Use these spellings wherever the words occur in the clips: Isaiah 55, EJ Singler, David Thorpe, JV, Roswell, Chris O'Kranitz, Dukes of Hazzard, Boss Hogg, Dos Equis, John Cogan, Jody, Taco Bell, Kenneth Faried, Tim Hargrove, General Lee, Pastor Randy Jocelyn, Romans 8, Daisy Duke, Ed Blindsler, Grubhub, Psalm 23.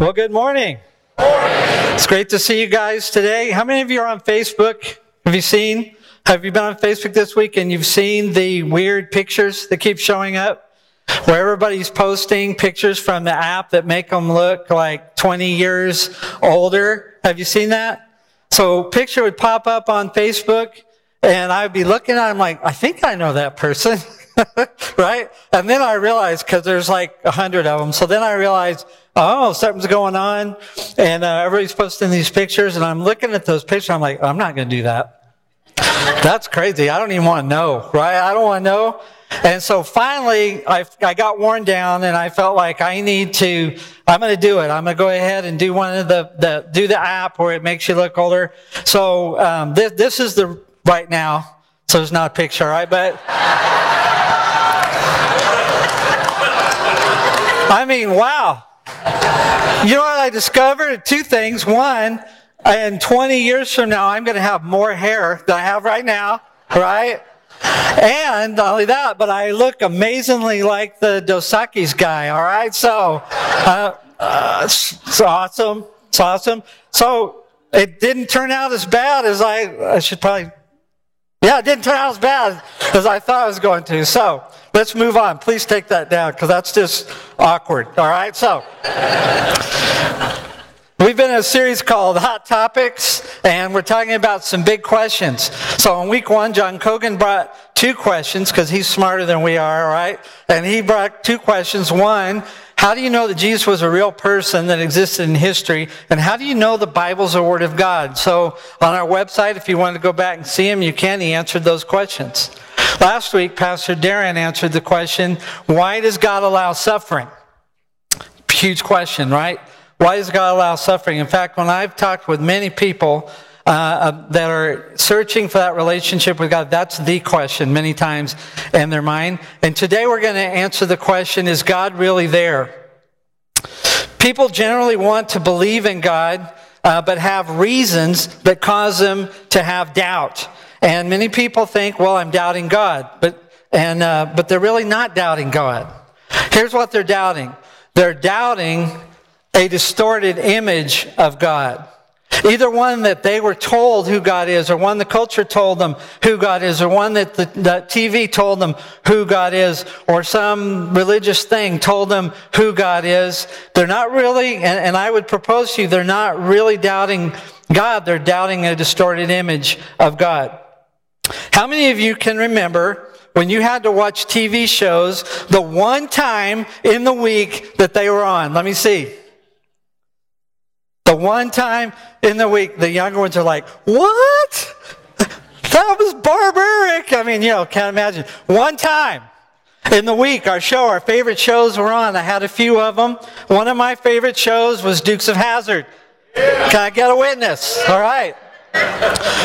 Well, good morning. It's great to see you guys today. How many of you are on Facebook? Have you been on Facebook this week and you've seen the weird pictures that keep showing up? Where everybody's posting pictures from the app that make them look like 20 years older. Have you seen that? So a picture would pop up on Facebook and I'd be looking at it, I'm like, I think I know that person. Right? And then I realized, because there's like 100 of them, so then I realized, oh, something's going on, and everybody's posting these pictures, and I'm looking at those pictures, I'm like, I'm not going to do that. That's crazy. I don't even want to know, right? I don't want to know. And so finally, I got worn down, and I felt like I'm going to do it. I'm going to go ahead and do one of the app where it makes you look older. So this is the right now, so it's not a picture, right? But I mean, wow. You know what I discovered? Two things. One, and 20 years from now, I'm going to have more hair than I have right now, right? And not only that, but I look amazingly like the Dos Equis guy, all right? So, it's awesome. It's awesome. So, it didn't turn out as bad as it didn't turn out as bad as I thought it was going to. So, let's move on. Please take that down, because that's just awkward. All right? So, we've been in a series called Hot Topics, and we're talking about some big questions. So, in week one, John Cogan brought two questions, because he's smarter than we are, all right? And he brought two questions. One, how do you know that Jesus was a real person that existed in history? And how do you know the Bible's the Word of God? So, on our website, if you want to go back and see him, you can. He answered those questions. Last week, Pastor Darren answered the question, why does God allow suffering? Huge question, right? Why does God allow suffering? In fact, when I've talked with many people that are searching for that relationship with God, that's the question many times in their mind. And today we're going to answer the question, is God really there? People generally want to believe in God, but have reasons that cause them to have doubt. And many people think, well, I'm doubting God, but they're really not doubting God. Here's what they're doubting. They're doubting a distorted image of God. Either one that they were told who God is, or one the culture told them who God is, or one that the TV told them who God is, or some religious thing told them who God is. They're not really, and I would propose to you, they're not really doubting God. They're doubting a distorted image of God. How many of you can remember when you had to watch TV shows the one time in the week that they were on? Let me see. The one time in the week, the younger ones are like, what? That was barbaric. I mean, can't imagine. One time in the week, our favorite shows were on. I had a few of them. One of my favorite shows was Dukes of Hazzard. Yeah. Can I get a witness? All right.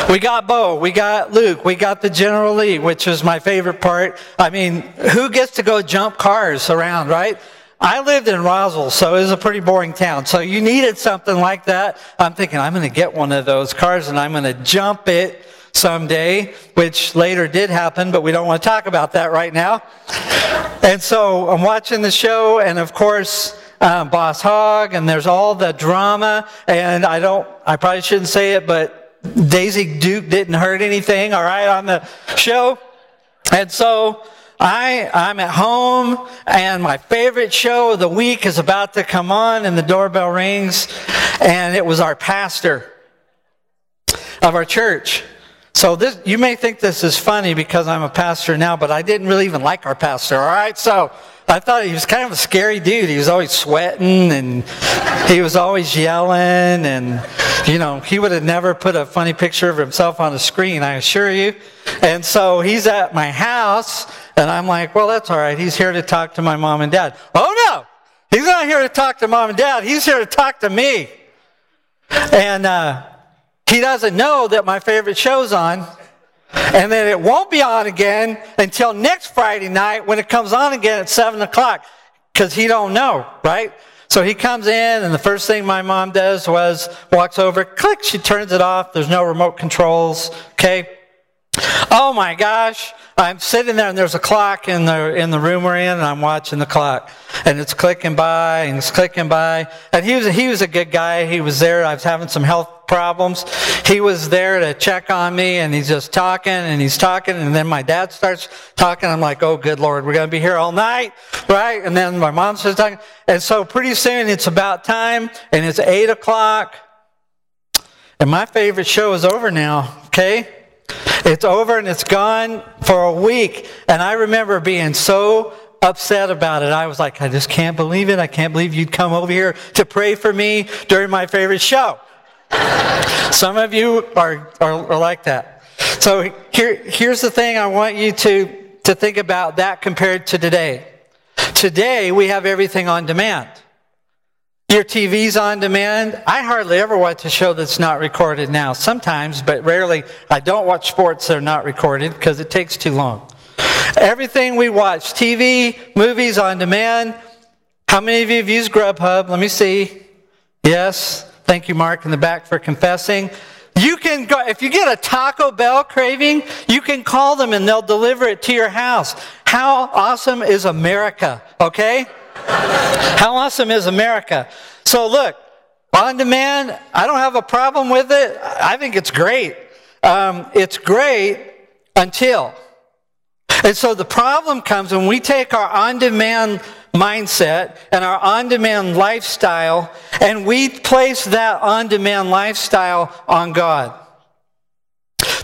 We got Bo, we got Luke, we got the General Lee, which is my favorite part. I mean, who gets to go jump cars around, right? I lived in Roswell, so it was a pretty boring town. So you needed something like that. I'm thinking, I'm going to get one of those cars and I'm going to jump it someday, which later did happen, but we don't want to talk about that right now. And so I'm watching the show, and of course, Boss Hogg, and there's all the drama, and I probably shouldn't say it, but Daisy Duke didn't hurt anything, all right, on the show. And so I'm at home, and my favorite show of the week is about to come on, and the doorbell rings, and it was our pastor of our church. So this, you may think this is funny because I'm a pastor now, but I didn't really even like our pastor, all right? So I thought he was kind of a scary dude. He was always sweating, and he was always yelling, and he would have never put a funny picture of himself on a screen, I assure you. And so he's at my house, and I'm like, well, that's all right. He's here to talk to my mom and dad. Oh, no, he's not here to talk to mom and dad. He's here to talk to me. And he doesn't know that my favorite show's on, and that it won't be on again until next Friday night when it comes on again at 7 o'clock, because he don't know, right? So he comes in, and the first thing my mom does was walks over, click, she turns it off. There's no remote controls, okay? Oh my gosh, I'm sitting there and there's a clock in the room we're in, and I'm watching the clock. And it's clicking by and it's clicking by. And he was a good guy. He was there. I was having some health problems. He was there to check on me, and he's just talking and he's talking. And then my dad starts talking. I'm like, oh good Lord, we're going to be here all night, right? And then my mom starts talking. And so pretty soon it's about time, and it's 8 o'clock. And my favorite show is over now, okay? It's over and it's gone for a week. And I remember being so upset about it. I was like, I just can't believe it. I can't believe you'd come over here to pray for me during my favorite show. Some of you are like that. So here's the thing I want you to think about that compared to today. Today, we have everything on demand. Your TV's on demand. I hardly ever watch a show that's not recorded now. Sometimes, but rarely. I don't watch sports that are not recorded because it takes too long. Everything we watch, TV, movies on demand. How many of you have used Grubhub? Let me see. Yes. Thank you, Mark, in the back for confessing. You can go, if you get a Taco Bell craving, you can call them and they'll deliver it to your house. How awesome is America, okay? How awesome is America? So look, on demand, I don't have a problem with it. I think it's great. It's great until. And so the problem comes when we take our on-demand mindset and our on-demand lifestyle and we place that on-demand lifestyle on God.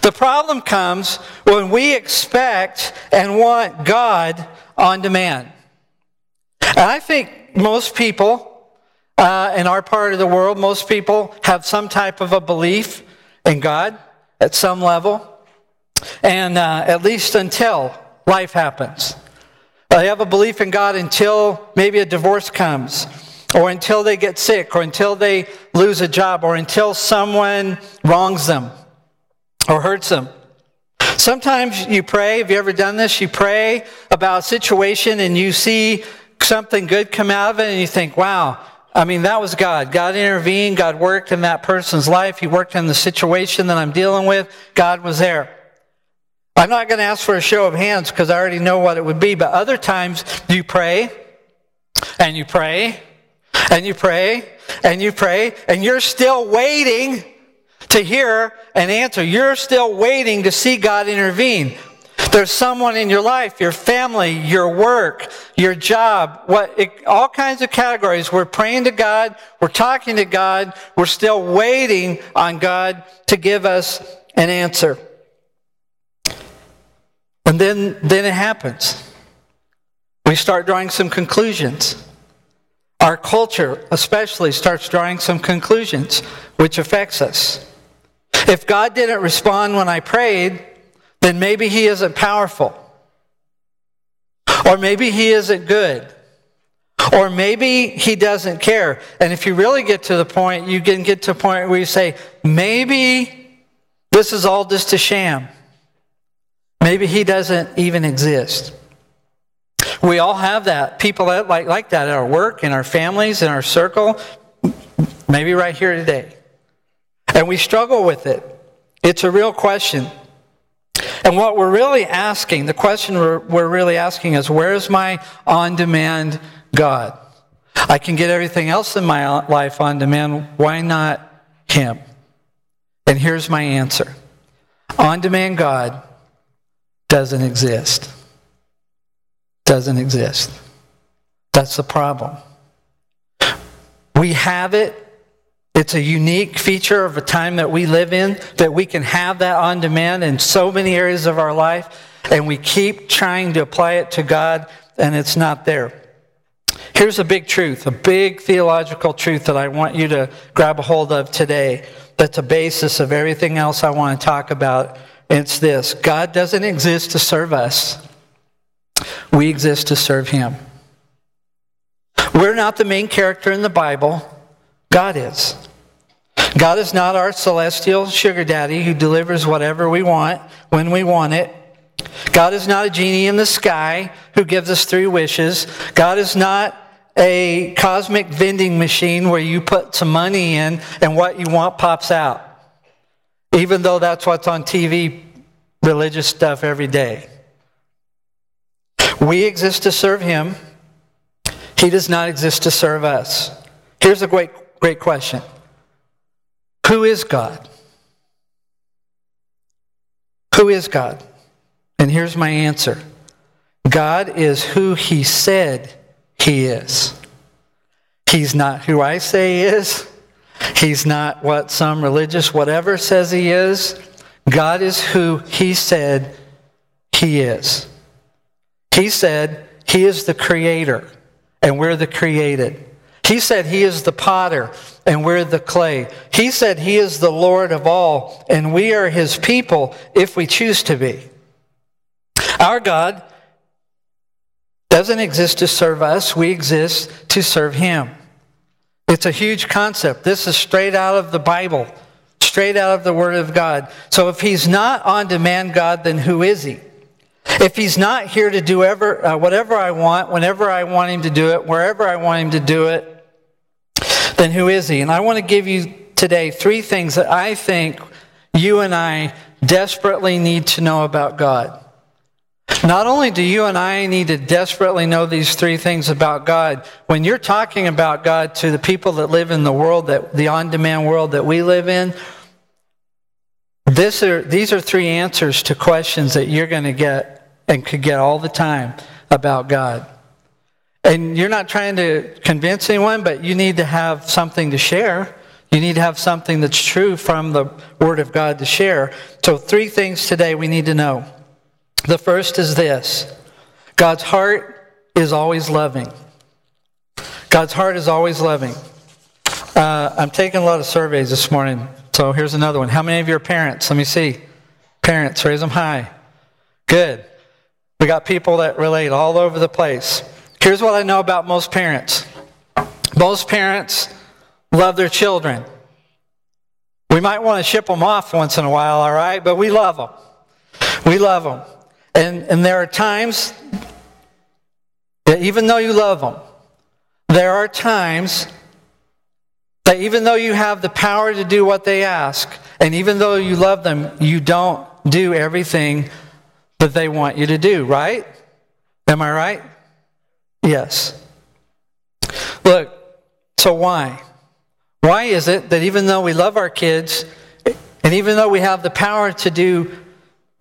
The problem comes when we expect and want God on demand. And I think most people in our part of the world, most people have some type of a belief in God at some level, and at least until life happens. They have a belief in God until maybe a divorce comes, or until they get sick, or until they lose a job, or until someone wrongs them or hurts them. Sometimes you pray. Have you ever done this? You pray about a situation and you see something good come out of it, and you think, wow, I mean, that was God. God intervened. God worked in that person's life. He worked in the situation that I'm dealing with. God was there. I'm not going to ask for a show of hands because I already know what it would be, but other times you pray, and you pray, and you pray, and you pray, and you're still waiting to hear an answer. You're still waiting to see God intervene. There's someone in your life, your family, your work, your job, all kinds of categories. We're praying to God. We're talking to God. We're still waiting on God to give us an answer. And then it happens. We start drawing some conclusions. Our culture especially starts drawing some conclusions, which affects us. If God didn't respond when I prayed, then maybe he isn't powerful. Or maybe he isn't good. Or maybe he doesn't care. And if you really get to the point, you can get to a point where you say, maybe this is all just a sham. Maybe he doesn't even exist. We all have that. People like that at our work, in our families, in our circle, maybe right here today. And we struggle with it. It's a real question. And what we're really asking, the question we're really asking is, where is my on-demand God? I can get everything else in my life on demand. Why not him? And here's my answer. On-demand God doesn't exist. Doesn't exist. That's the problem. We have it. It's a unique feature of a time that we live in, that we can have that on demand in so many areas of our life, and we keep trying to apply it to God, and it's not there. Here's a big truth, a big theological truth that I want you to grab a hold of today that's a basis of everything else I want to talk about. It's this: God doesn't exist to serve us. We exist to serve him. We're not the main character in the Bible. God is. God is not our celestial sugar daddy who delivers whatever we want when we want it. God is not a genie in the sky who gives us 3 wishes. God is not a cosmic vending machine where you put some money in and what you want pops out, even though that's what's on TV religious stuff every day. We exist to serve Him. He does not exist to serve us. Here's a great question. Who is God? Who is God? And here's my answer. God is who He said He is. He's not who I say He is. He's not what some religious whatever says He is. God is who He said He is. He said He is the Creator, and we're the created. He said He is the potter, and we're the clay. He said He is the Lord of all, and we are His people if we choose to be. Our God doesn't exist to serve us. We exist to serve Him. It's a huge concept. This is straight out of the Bible, straight out of the Word of God. So if He's not on-demand God, then who is He? If He's not here to do whatever I want, whenever I want Him to do it, wherever I want Him to do it, then who is He? And I want to give you today three things that I think you and I desperately need to know about God. Not only do you and I need to desperately know these three things about God, when you're talking about God to the people that live in the world, that the on-demand world that we live in, these are three answers to questions that you're going to get and could get all the time about God. And you're not trying to convince anyone, but you need to have something to share. You need to have something that's true from the Word of God to share. So three things today we need to know. The first is this. God's heart is always loving. God's heart is always loving. I'm taking a lot of surveys this morning. So here's another one. How many of you are parents? Let me see. Parents, raise them high. Good. We got people that relate all over the place. Here's what I know about most parents. Most parents love their children. We might want to ship them off once in a while, all right? But we love them. We love them. And there are times that even though you love them, there are times that even though you have the power to do what they ask, and even though you love them, you don't do everything that they want you to do, right? Am I right? Yes. Look, so why? Why is it that even though we love our kids, and even though we have the power to do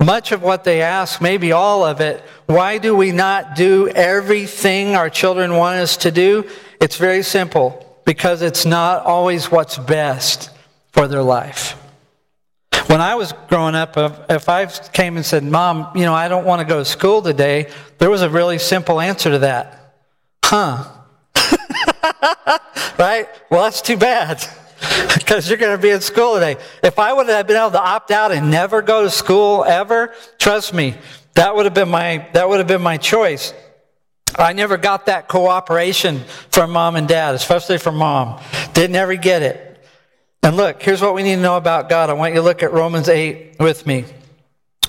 much of what they ask, maybe all of it, why do we not do everything our children want us to do? It's very simple. Because it's not always what's best for their life. When I was growing up, if I came and said, Mom, you know, I don't want to go to school today, there was a really simple answer to that. Huh. Right? Well, that's too bad. Because you're going to be in school today. If I would have been able to opt out and never go to school ever, trust me, that would have been my choice. I never got that cooperation from Mom and Dad, especially from Mom. Didn't ever get it. And look, here's what we need to know about God. I want you to look at Romans 8 with me.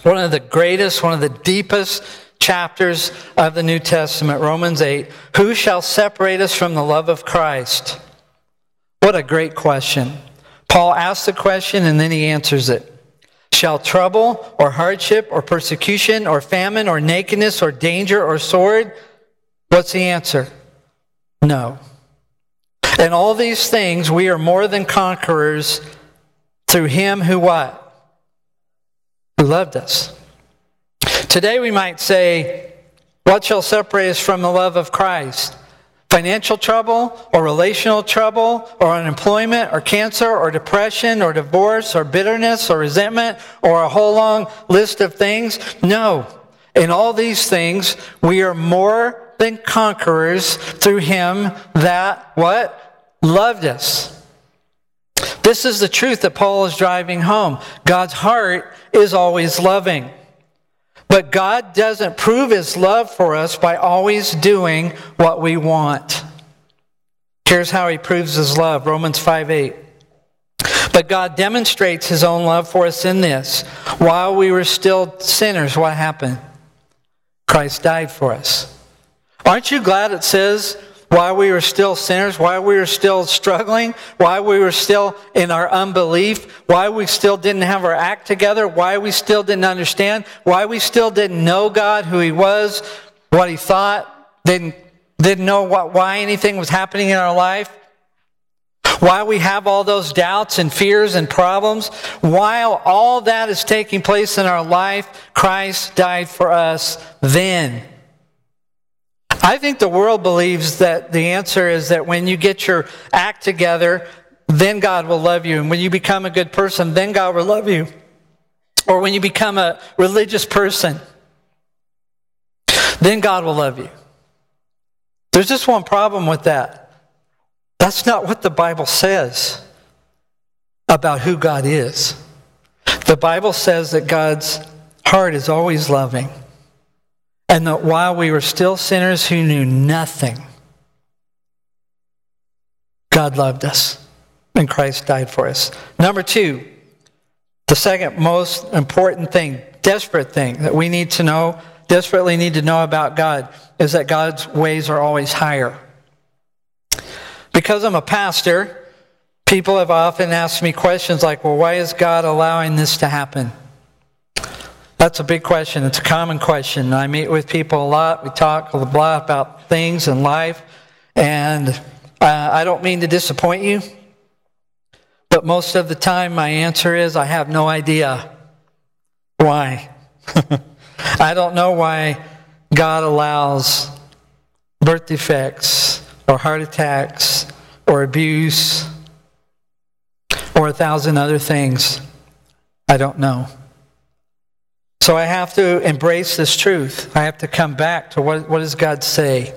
One of the greatest, one of the deepest chapters of the New Testament, Romans 8. Who shall separate us from the love of Christ? What a great question. Paul asks the question and then he answers it. Shall trouble or hardship or persecution or famine or nakedness or danger or sword? What's the answer? No. In all these things, we are more than conquerors through Him who what? Who loved us. Today we might say, what shall separate us from the love of Christ? Financial trouble or relational trouble or unemployment or cancer or depression or divorce or bitterness or resentment or a whole long list of things? No. In all these things, we are more than conquerors through Him that, what? Loved us. This is the truth that Paul is driving home. God's heart is always loving. But God doesn't prove His love for us by always doing what we want. Here's how He proves His love. Romans 5:8. But God demonstrates His own love for us in this. While we were still sinners, what happened? Christ died for us. Aren't you glad it says while we were still sinners, while we were still struggling, while we were still in our unbelief, while we still didn't have our act together, while we still didn't understand, while we still didn't know God, who He was, what He thought, didn't know why anything was happening in our life, while we have all those doubts and fears and problems, while all that is taking place in our life, Christ died for us then. I think the world believes that the answer is that when you get your act together, then God will love you. And when you become a good person, then God will love you. Or when you become a religious person, then God will love you. There's just one problem with that. That's not what the Bible says about who God is. The Bible says that God's heart is always loving. And that while we were still sinners who knew nothing, God loved us and Christ died for us. Number two, the second most important thing, desperate thing that we need to know, desperately need to know about God, is that God's ways are always higher. Because I'm a pastor, people have often asked me questions like, well, why is God allowing this to happen? That's a big question. It's a common question. I meet with people a lot. We talk a lot about things and life. And I don't mean to disappoint you, but most of the time my answer is I have no idea why. I don't know why God allows birth defects or heart attacks or abuse or 1,000 other things. I don't know. So I have to embrace this truth. I have to come back to what does God say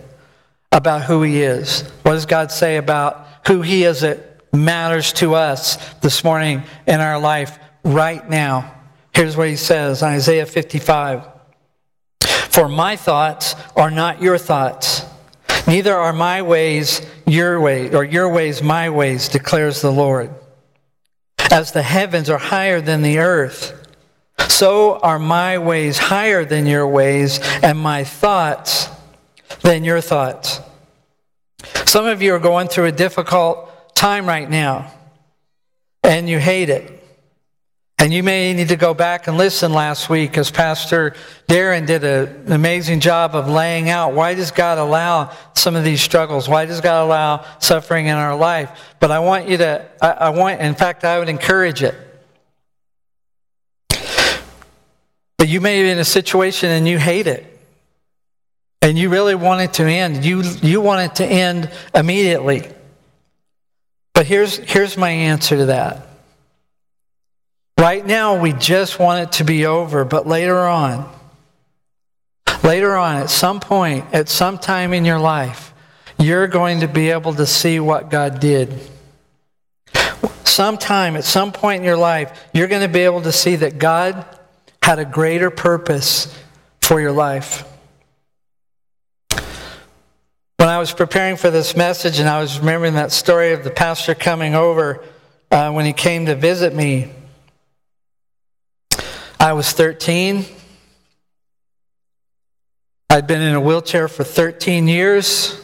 about who He is? What does God say about who He is that matters to us this morning in our life right now? Here's what He says, Isaiah 55. For my thoughts are not your thoughts, neither are my ways your ways, or your ways my ways, declares the Lord. As the heavens are higher than the earth, so are my ways higher than your ways, and my thoughts than your thoughts. Some of you are going through a difficult time right now, and you hate it. And you may need to go back and listen last week, as Pastor Darren did an amazing job of laying out, why does God allow some of these struggles? Why does God allow suffering in our life? But I want you to, in fact, I would encourage it. But you may be in a situation and you hate it. And you really want it to end. You want it to end immediately. But here's my answer to that. Right now, we just want it to be over. But later on, at some point, at some time in your life, you're going to be able to see what God did. Sometime, at some point in your life, you're going to be able to see that God had a greater purpose for your life. When I was preparing for this message, and I was remembering that story of the pastor coming over when he came to visit me, I was 13. I'd been in a wheelchair for 13 years.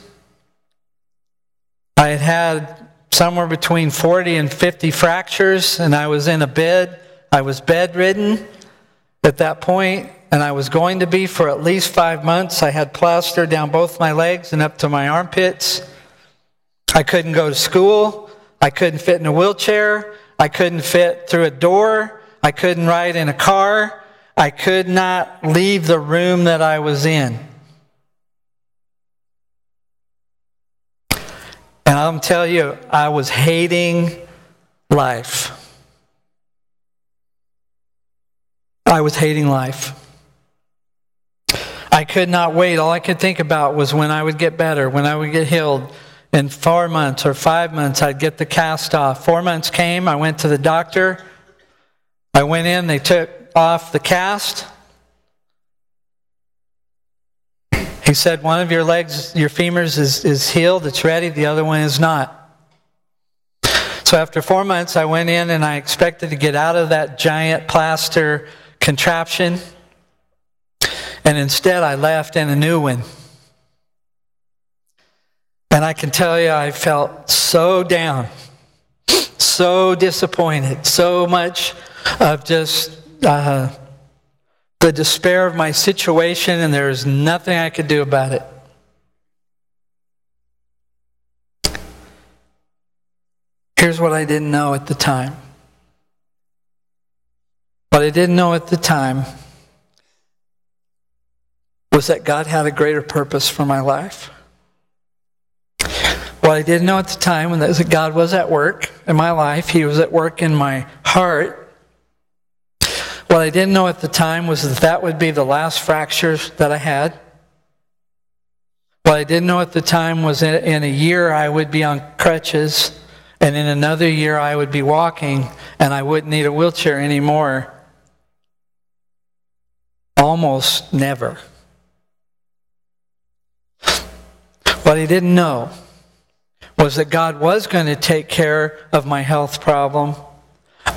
I had had somewhere between 40 and 50 fractures, and I was in a bed. I was bedridden at that point, and I was going to be for at least 5 months. I had plaster down both my legs and up to my armpits. I couldn't go to school. I couldn't fit in a wheelchair. I couldn't fit through a door. I couldn't ride in a car. I could not leave the room that I was in. And I'm telling you, I was hating life. I was hating life. I could not wait. All I could think about was when I would get better, when I would get healed. In 4 months or 5 months, I'd get the cast off. 4 months came, I went to the doctor. I went in, they took off the cast. He said, one of your legs, your femurs is healed, it's ready, the other one is not. So after 4 months, I went in and I expected to get out of that giant plaster contraption, and instead I left in a new one. And I can tell you, I felt so down, so disappointed, so much of just the despair of my situation, and there was nothing I could do about it. Here's what I didn't know at the time. What I didn't know at the time was that God had a greater purpose for my life. What I didn't know at the time was that God was at work in my life. He was at work in my heart. What I didn't know at the time was that that would be the last fractures that I had. What I didn't know at the time was that in a year I would be on crutches, and in another year I would be walking, and I wouldn't need a wheelchair anymore. Almost never. What I didn't know was that God was going to take care of my health problem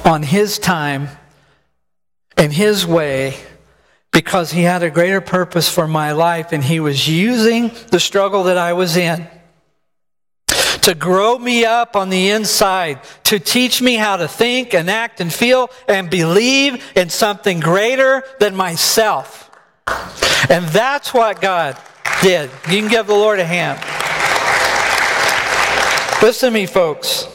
on His time, in His way, because He had a greater purpose for my life, and He was using the struggle that I was in to grow me up on the inside, to teach me how to think and act and feel and believe in something greater than myself. And that's what God did. You can give the Lord a hand. Listen to me, folks.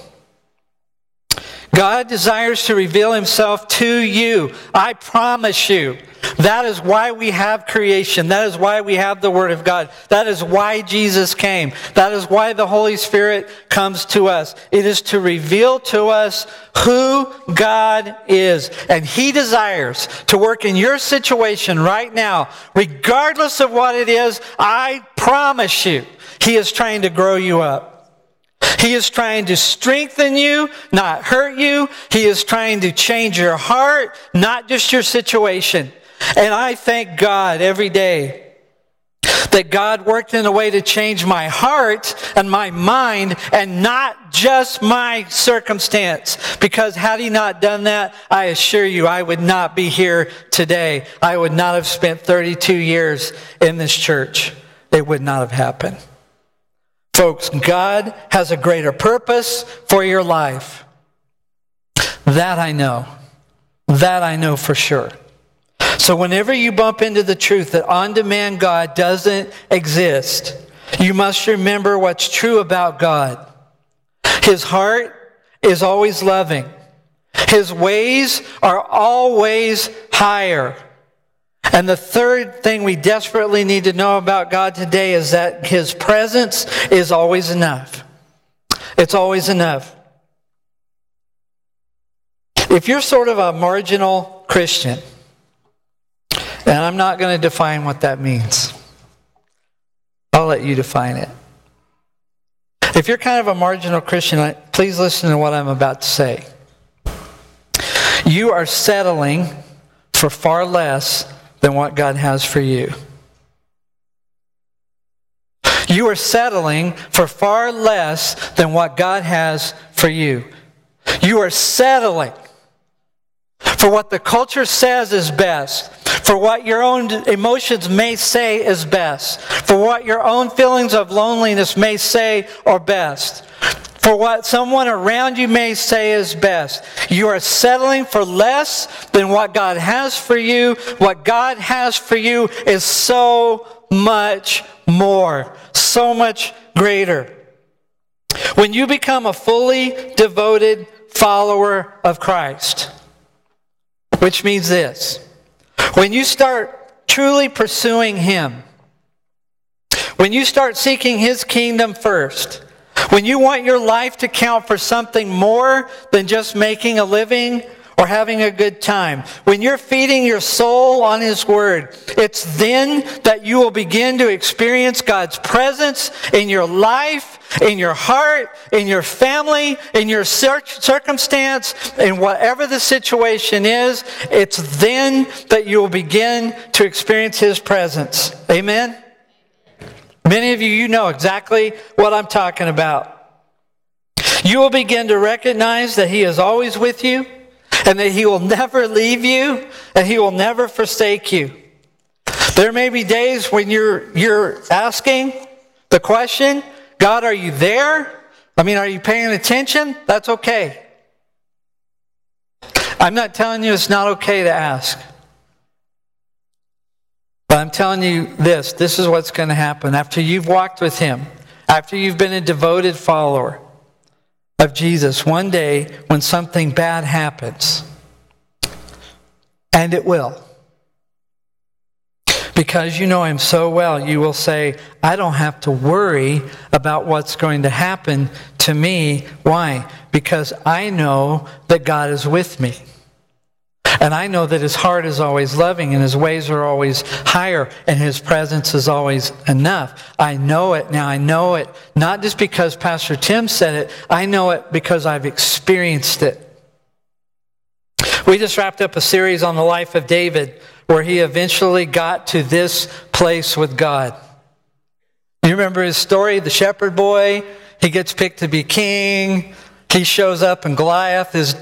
God desires to reveal Himself to you. I promise you. That is why we have creation. That is why we have the Word of God. That is why Jesus came. That is why the Holy Spirit comes to us. It is to reveal to us who God is. And He desires to work in your situation right now. Regardless of what it is, I promise you, He is trying to grow you up. He is trying to strengthen you, not hurt you. He is trying to change your heart, not just your situation. And I thank God every day that God worked in a way to change my heart and my mind and not just my circumstance. Because had He not done that, I assure you, I would not be here today. I would not have spent 32 years in this church. It would not have happened. Folks, God has a greater purpose for your life. That I know. That I know for sure. So whenever you bump into the truth that on-demand God doesn't exist, you must remember what's true about God. His heart is always loving. His ways are always higher. And the third thing we desperately need to know about God today is that His presence is always enough. It's always enough. If you're sort of a marginal Christian, and I'm not going to define what that means. I'll let you define it. If you're kind of a marginal Christian, please listen to what I'm about to say. You are settling for far less than what God has for you. You are settling for far less than what God has for you. You are settling for what the culture says is best, for what your own emotions may say is best, for what your own feelings of loneliness may say are best, for what someone around you may say is best. You are settling for less than what God has for you. What God has for you is so much more, so much greater. When you become a fully devoted follower of Christ, which means this: when you start truly pursuing Him, when you start seeking His kingdom first, when you want your life to count for something more than just making a living or having a good time, when you're feeding your soul on His Word, it's then that you will begin to experience God's presence in your life, in your heart, in your family, in your circumstance, in whatever the situation is. It's then that you will begin to experience His presence. Amen? Many of you, you know exactly what I'm talking about. You will begin to recognize that He is always with you, and that He will never leave you, and He will never forsake you. There may be days when you're asking the question, God, are you there? I mean, are you paying attention? That's okay. I'm not telling you it's not okay to ask. But I'm telling you this. This is what's going to happen. After you've walked with him, after you've been a devoted follower of Jesus, one day when something bad happens, and it will, because you know him so well, you will say, I don't have to worry about what's going to happen to me. Why? Because I know that God is with me. And I know that his heart is always loving and his ways are always higher and his presence is always enough. I know it now. I know it not just because Pastor Tim said it. I know it because I've experienced it. We just wrapped up a series on the life of David, where he eventually got to this place with God. You remember his story, the shepherd boy, he gets picked to be king, he shows up and Goliath is,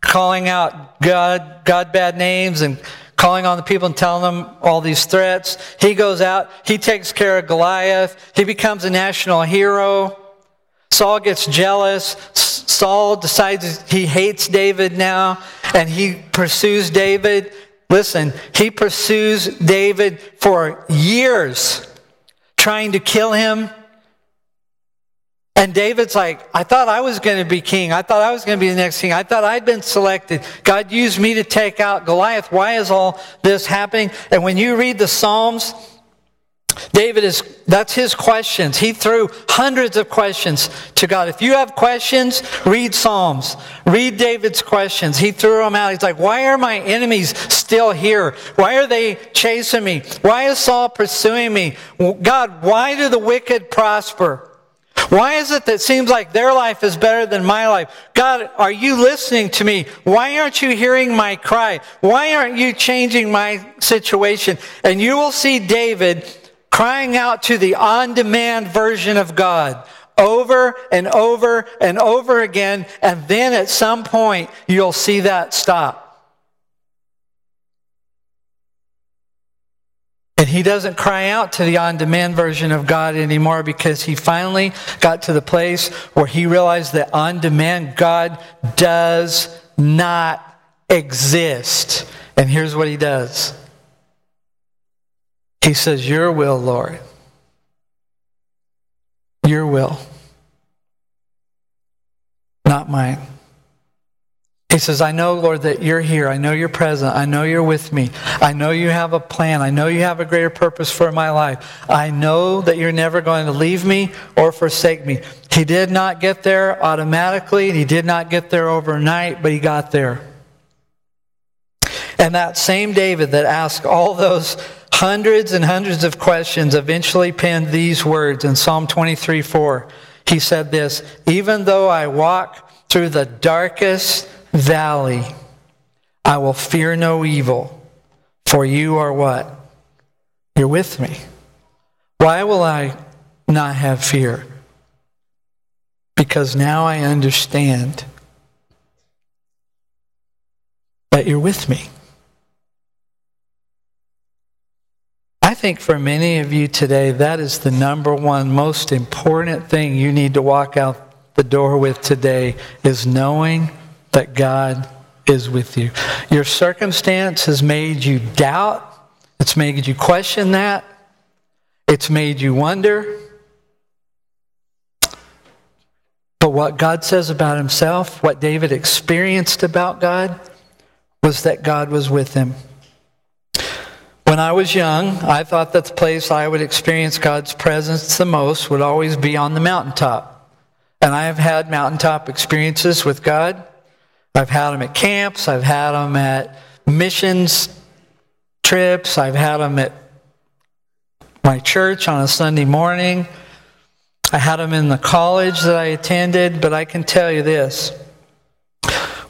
calling out God bad names and calling on the people and telling them all these threats. He goes out, he takes care of Goliath, he becomes a national hero. Saul gets jealous. Saul decides he hates David now, and he pursues David. Listen, he pursues David for years, trying to kill him. And David's like, I thought I was going to be king. I thought I was going to be the next king. I thought I'd been selected. God used me to take out Goliath. Why is all this happening? And when you read the Psalms, that's his questions. He threw hundreds of questions to God. If you have questions, read Psalms. Read David's questions. He threw them out. He's like, why are my enemies still here? Why are they chasing me? Why is Saul pursuing me? God, why do the wicked prosper? Why is it that seems like their life is better than my life? God, are you listening to me? Why aren't you hearing my cry? Why aren't you changing my situation? And you will see David crying out to the on-demand version of God over and over and over again. And then at some point, you'll see that stop. And he doesn't cry out to the on-demand version of God anymore, because he finally got to the place where he realized that on-demand God does not exist. And here's what he does. He says, your will, Lord. Your will. Not mine. He says, I know, Lord, that you're here. I know you're present. I know you're with me. I know you have a plan. I know you have a greater purpose for my life. I know that you're never going to leave me or forsake me. He did not get there automatically. He did not get there overnight, but he got there. And that same David that asked all those hundreds and hundreds of questions eventually penned these words in Psalm 23, 4. He said this, even though I walk through the darkest valley, I will fear no evil, for you are what? You're with me. Why will I not have fear? Because now I understand that you're with me. I think for many of you today, that is the number one most important thing you need to walk out the door with today, is knowing that God is with you. Your circumstance has made you doubt. It's made you question that. It's made you wonder. But what God says about himself, what David experienced about God, was that God was with him. When I was young, I thought that the place I would experience God's presence the most would always be on the mountaintop. And I have had mountaintop experiences with God. I've had them at camps. I've had them at missions trips. I've had them at my church on a Sunday morning. I had them in the college that I attended. But I can tell you this.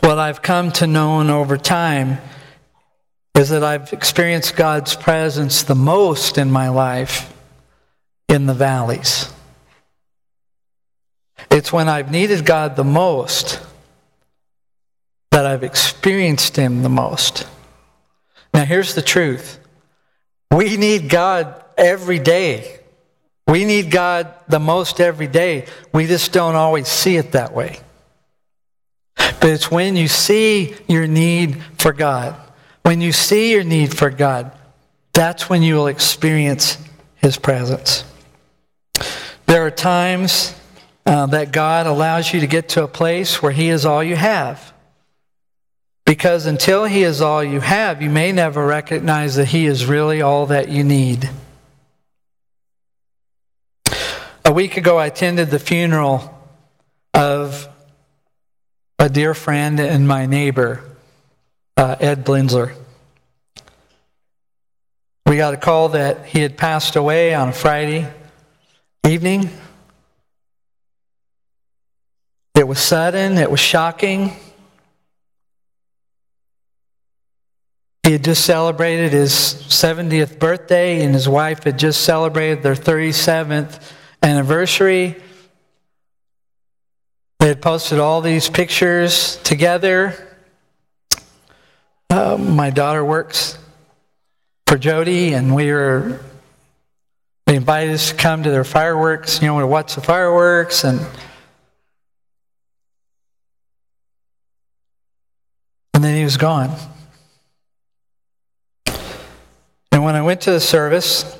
What I've come to know over time is that I've experienced God's presence the most in my life in the valleys. It's when I've needed God the most that I've experienced him the most. Now here's the truth. We need God every day. We need God the most every day. We just don't always see it that way. But it's when you see your need for God, when you see your need for God, that's when you will experience His presence. There are times that God allows you to get to a place where He is all you have. Because until He is all you have, you may never recognize that He is really all that you need. A week ago, I attended the funeral of a dear friend and my neighbor, Ed Blindsler. We got a call that he had passed away on a Friday evening. It was sudden, it was shocking. He had just celebrated his 70th birthday, and his wife had just celebrated their 37th anniversary. They had posted all these pictures together. My daughter works for Jody, and they invited us to come to their fireworks. You know, we watched the fireworks, and then he was gone. And when I went to the service,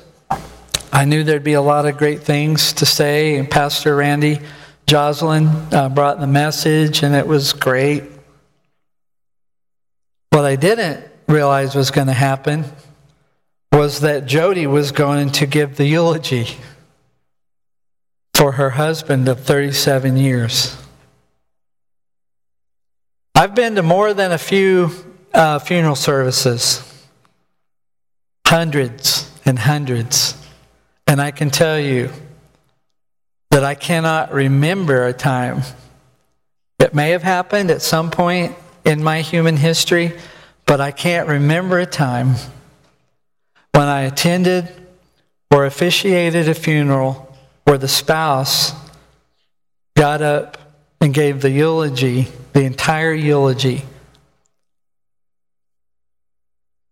I knew there'd be a lot of great things to say. And Pastor Randy Jocelyn brought the message, and it was great. What I didn't realize was going to happen was that Jody was going to give the eulogy for her husband of 37 years. I've been to more than a few funeral services. Hundreds and hundreds. And I can tell you that I cannot remember a time. It may have happened at some point in my human history, but I can't remember a time when I attended or officiated a funeral where the spouse got up and gave the eulogy, the entire eulogy,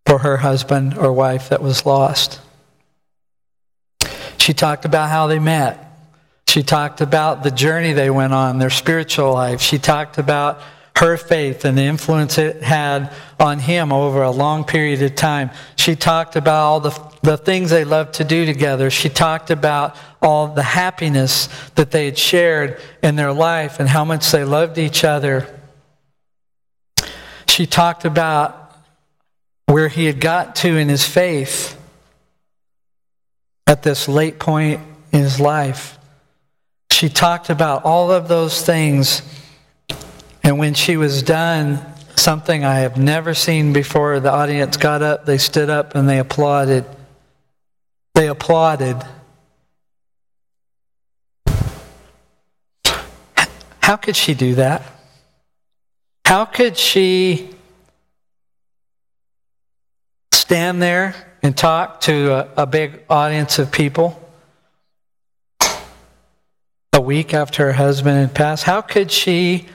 for her husband or wife that was lost. She talked about how they met. She talked about the journey they went on, their spiritual life. She talked about her faith and the influence it had on him over a long period of time. She talked about all the things they loved to do together. She talked about all the happiness that they had shared in their life and how much they loved each other. She talked about where he had got to in his faith at this late point in his life. She talked about all of those things, and when she was done, something I have never seen before, the audience got up, they stood up, and they applauded. They applauded. How could she do that? How could she stand there and talk to a big audience of people a week after her husband had passed? How could she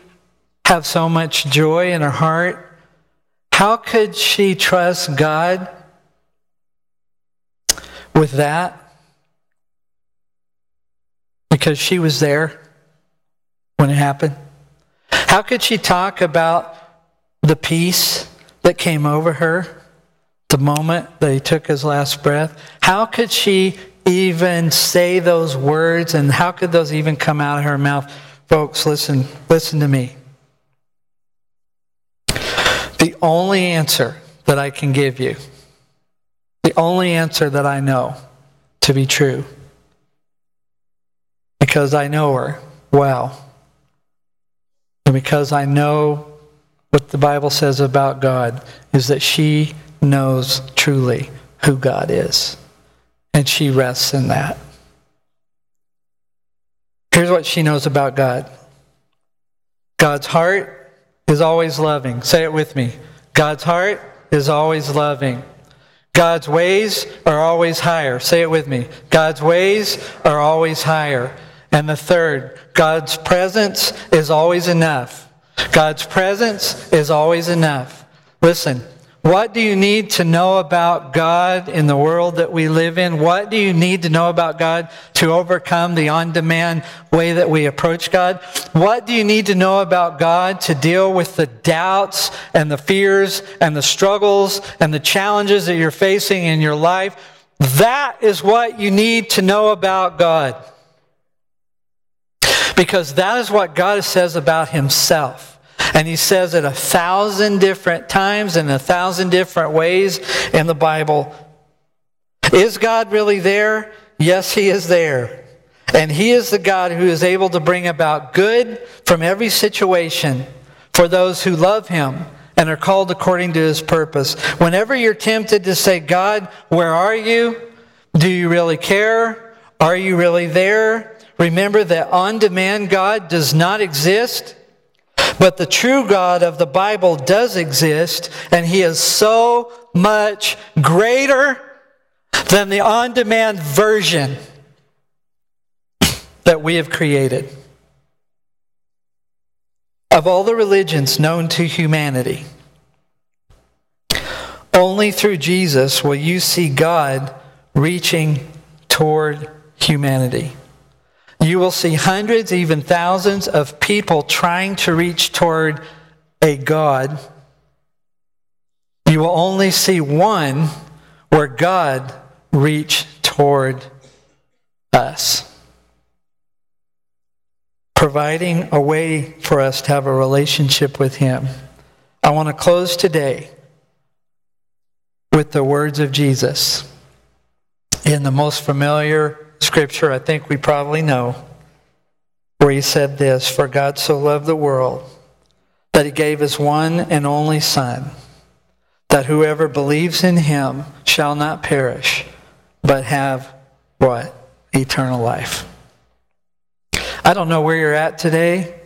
have so much joy in her heart? How could she trust God with that? Because she was there when it happened. How could she talk about the peace that came over her the moment that he took his last breath? How could she even say those words, and how could those even come out of her mouth? Folks, listen to me. The only answer that I can give you, the only answer that I know to be true, because I know her well, and because I know what the Bible says about God, is that she knows truly who God is. And she rests in that. Here's what she knows about God. God's heart is always loving. Say it with me. God's heart is always loving. God's ways are always higher. Say it with me. God's ways are always higher. And the third, God's presence is always enough. God's presence is always enough. Listen, What do you need to know about God in the world that we live in? What do you need to know about God to overcome the on-demand way that we approach God? What do you need to know about God to deal with the doubts and the fears and the struggles and the challenges that you're facing in your life? That is what you need to know about God. Because that is what God says about himself. And he says it 1,000 different times in 1,000 different ways in the Bible. Is God really there? Yes, he is there. And he is the God who is able to bring about good from every situation for those who love him and are called according to his purpose. Whenever you're tempted to say, God, where are you? Do you really care? Are you really there? Remember that on-demand God does not exist. But the true God of the Bible does exist, and he is so much greater than the on-demand version that we have created. Of all the religions known to humanity, only through Jesus will you see God reaching toward humanity. You will see hundreds, even thousands of people trying to reach toward a God. You will only see one where God reached toward us, providing a way for us to have a relationship with him. I want to close today with the words of Jesus in the most familiar scripture I think we probably know, where he said this: for God so loved the world that he gave his one and only Son, that whoever believes in him shall not perish, but have what? Eternal life. I don't know where you're at today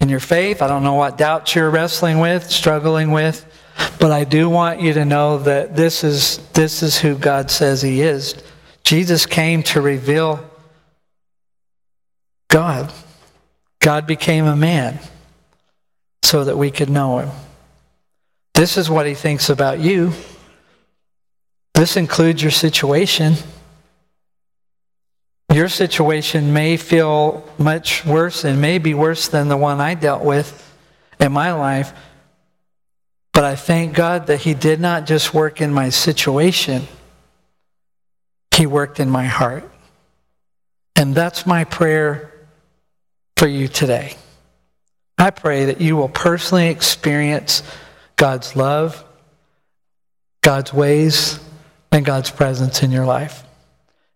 in your faith. I don't know what doubts you're wrestling with, struggling with, but I do want you to know that this is who God says he is. Jesus came to reveal God. God became a man so that we could know him. This is what he thinks about you. This includes your situation. Your situation may feel much worse and may be worse than the one I dealt with in my life. But I thank God that he did not just work in my situation. He worked in my heart. And that's my prayer for you today. I pray that you will personally experience God's love, God's ways, and God's presence in your life.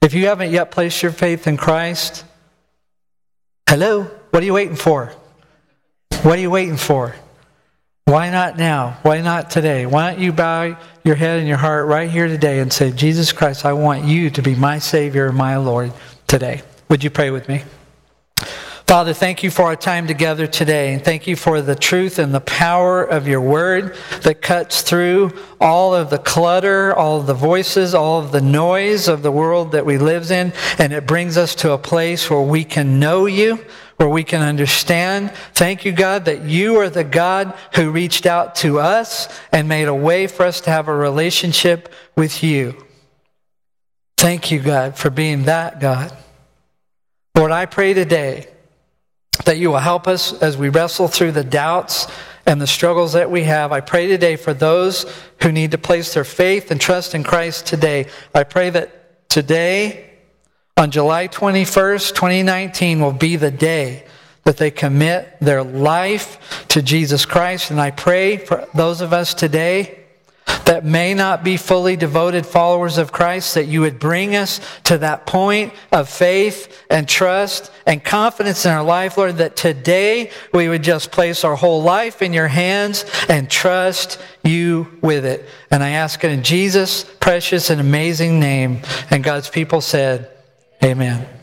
If you haven't yet placed your faith in Christ, hello, what are you waiting for? What are you waiting for? Why not now? Why not today? Why don't you bow your head and your heart right here today and say, Jesus Christ, I want you to be my Savior and my Lord today. Would you pray with me? Father, thank you for our time together today, and thank you for the truth and the power of your word that cuts through all of the clutter, all of the voices, all of the noise of the world that we live in, and it brings us to a place where we can know you, where we can understand. Thank you, God, that you are the God who reached out to us and made a way for us to have a relationship with you. Thank you, God, for being that God. Lord, I pray today that you will help us as we wrestle through the doubts and the struggles that we have. I pray today for those who need to place their faith and trust in Christ today. I pray that today, on July 21st, 2019, will be the day that they commit their life to Jesus Christ. And I pray for those of us today that may not be fully devoted followers of Christ, that you would bring us to that point of faith and trust and confidence in our life, Lord, that today we would just place our whole life in your hands and trust you with it. And I ask it in Jesus' precious and amazing name. And God's people said, amen.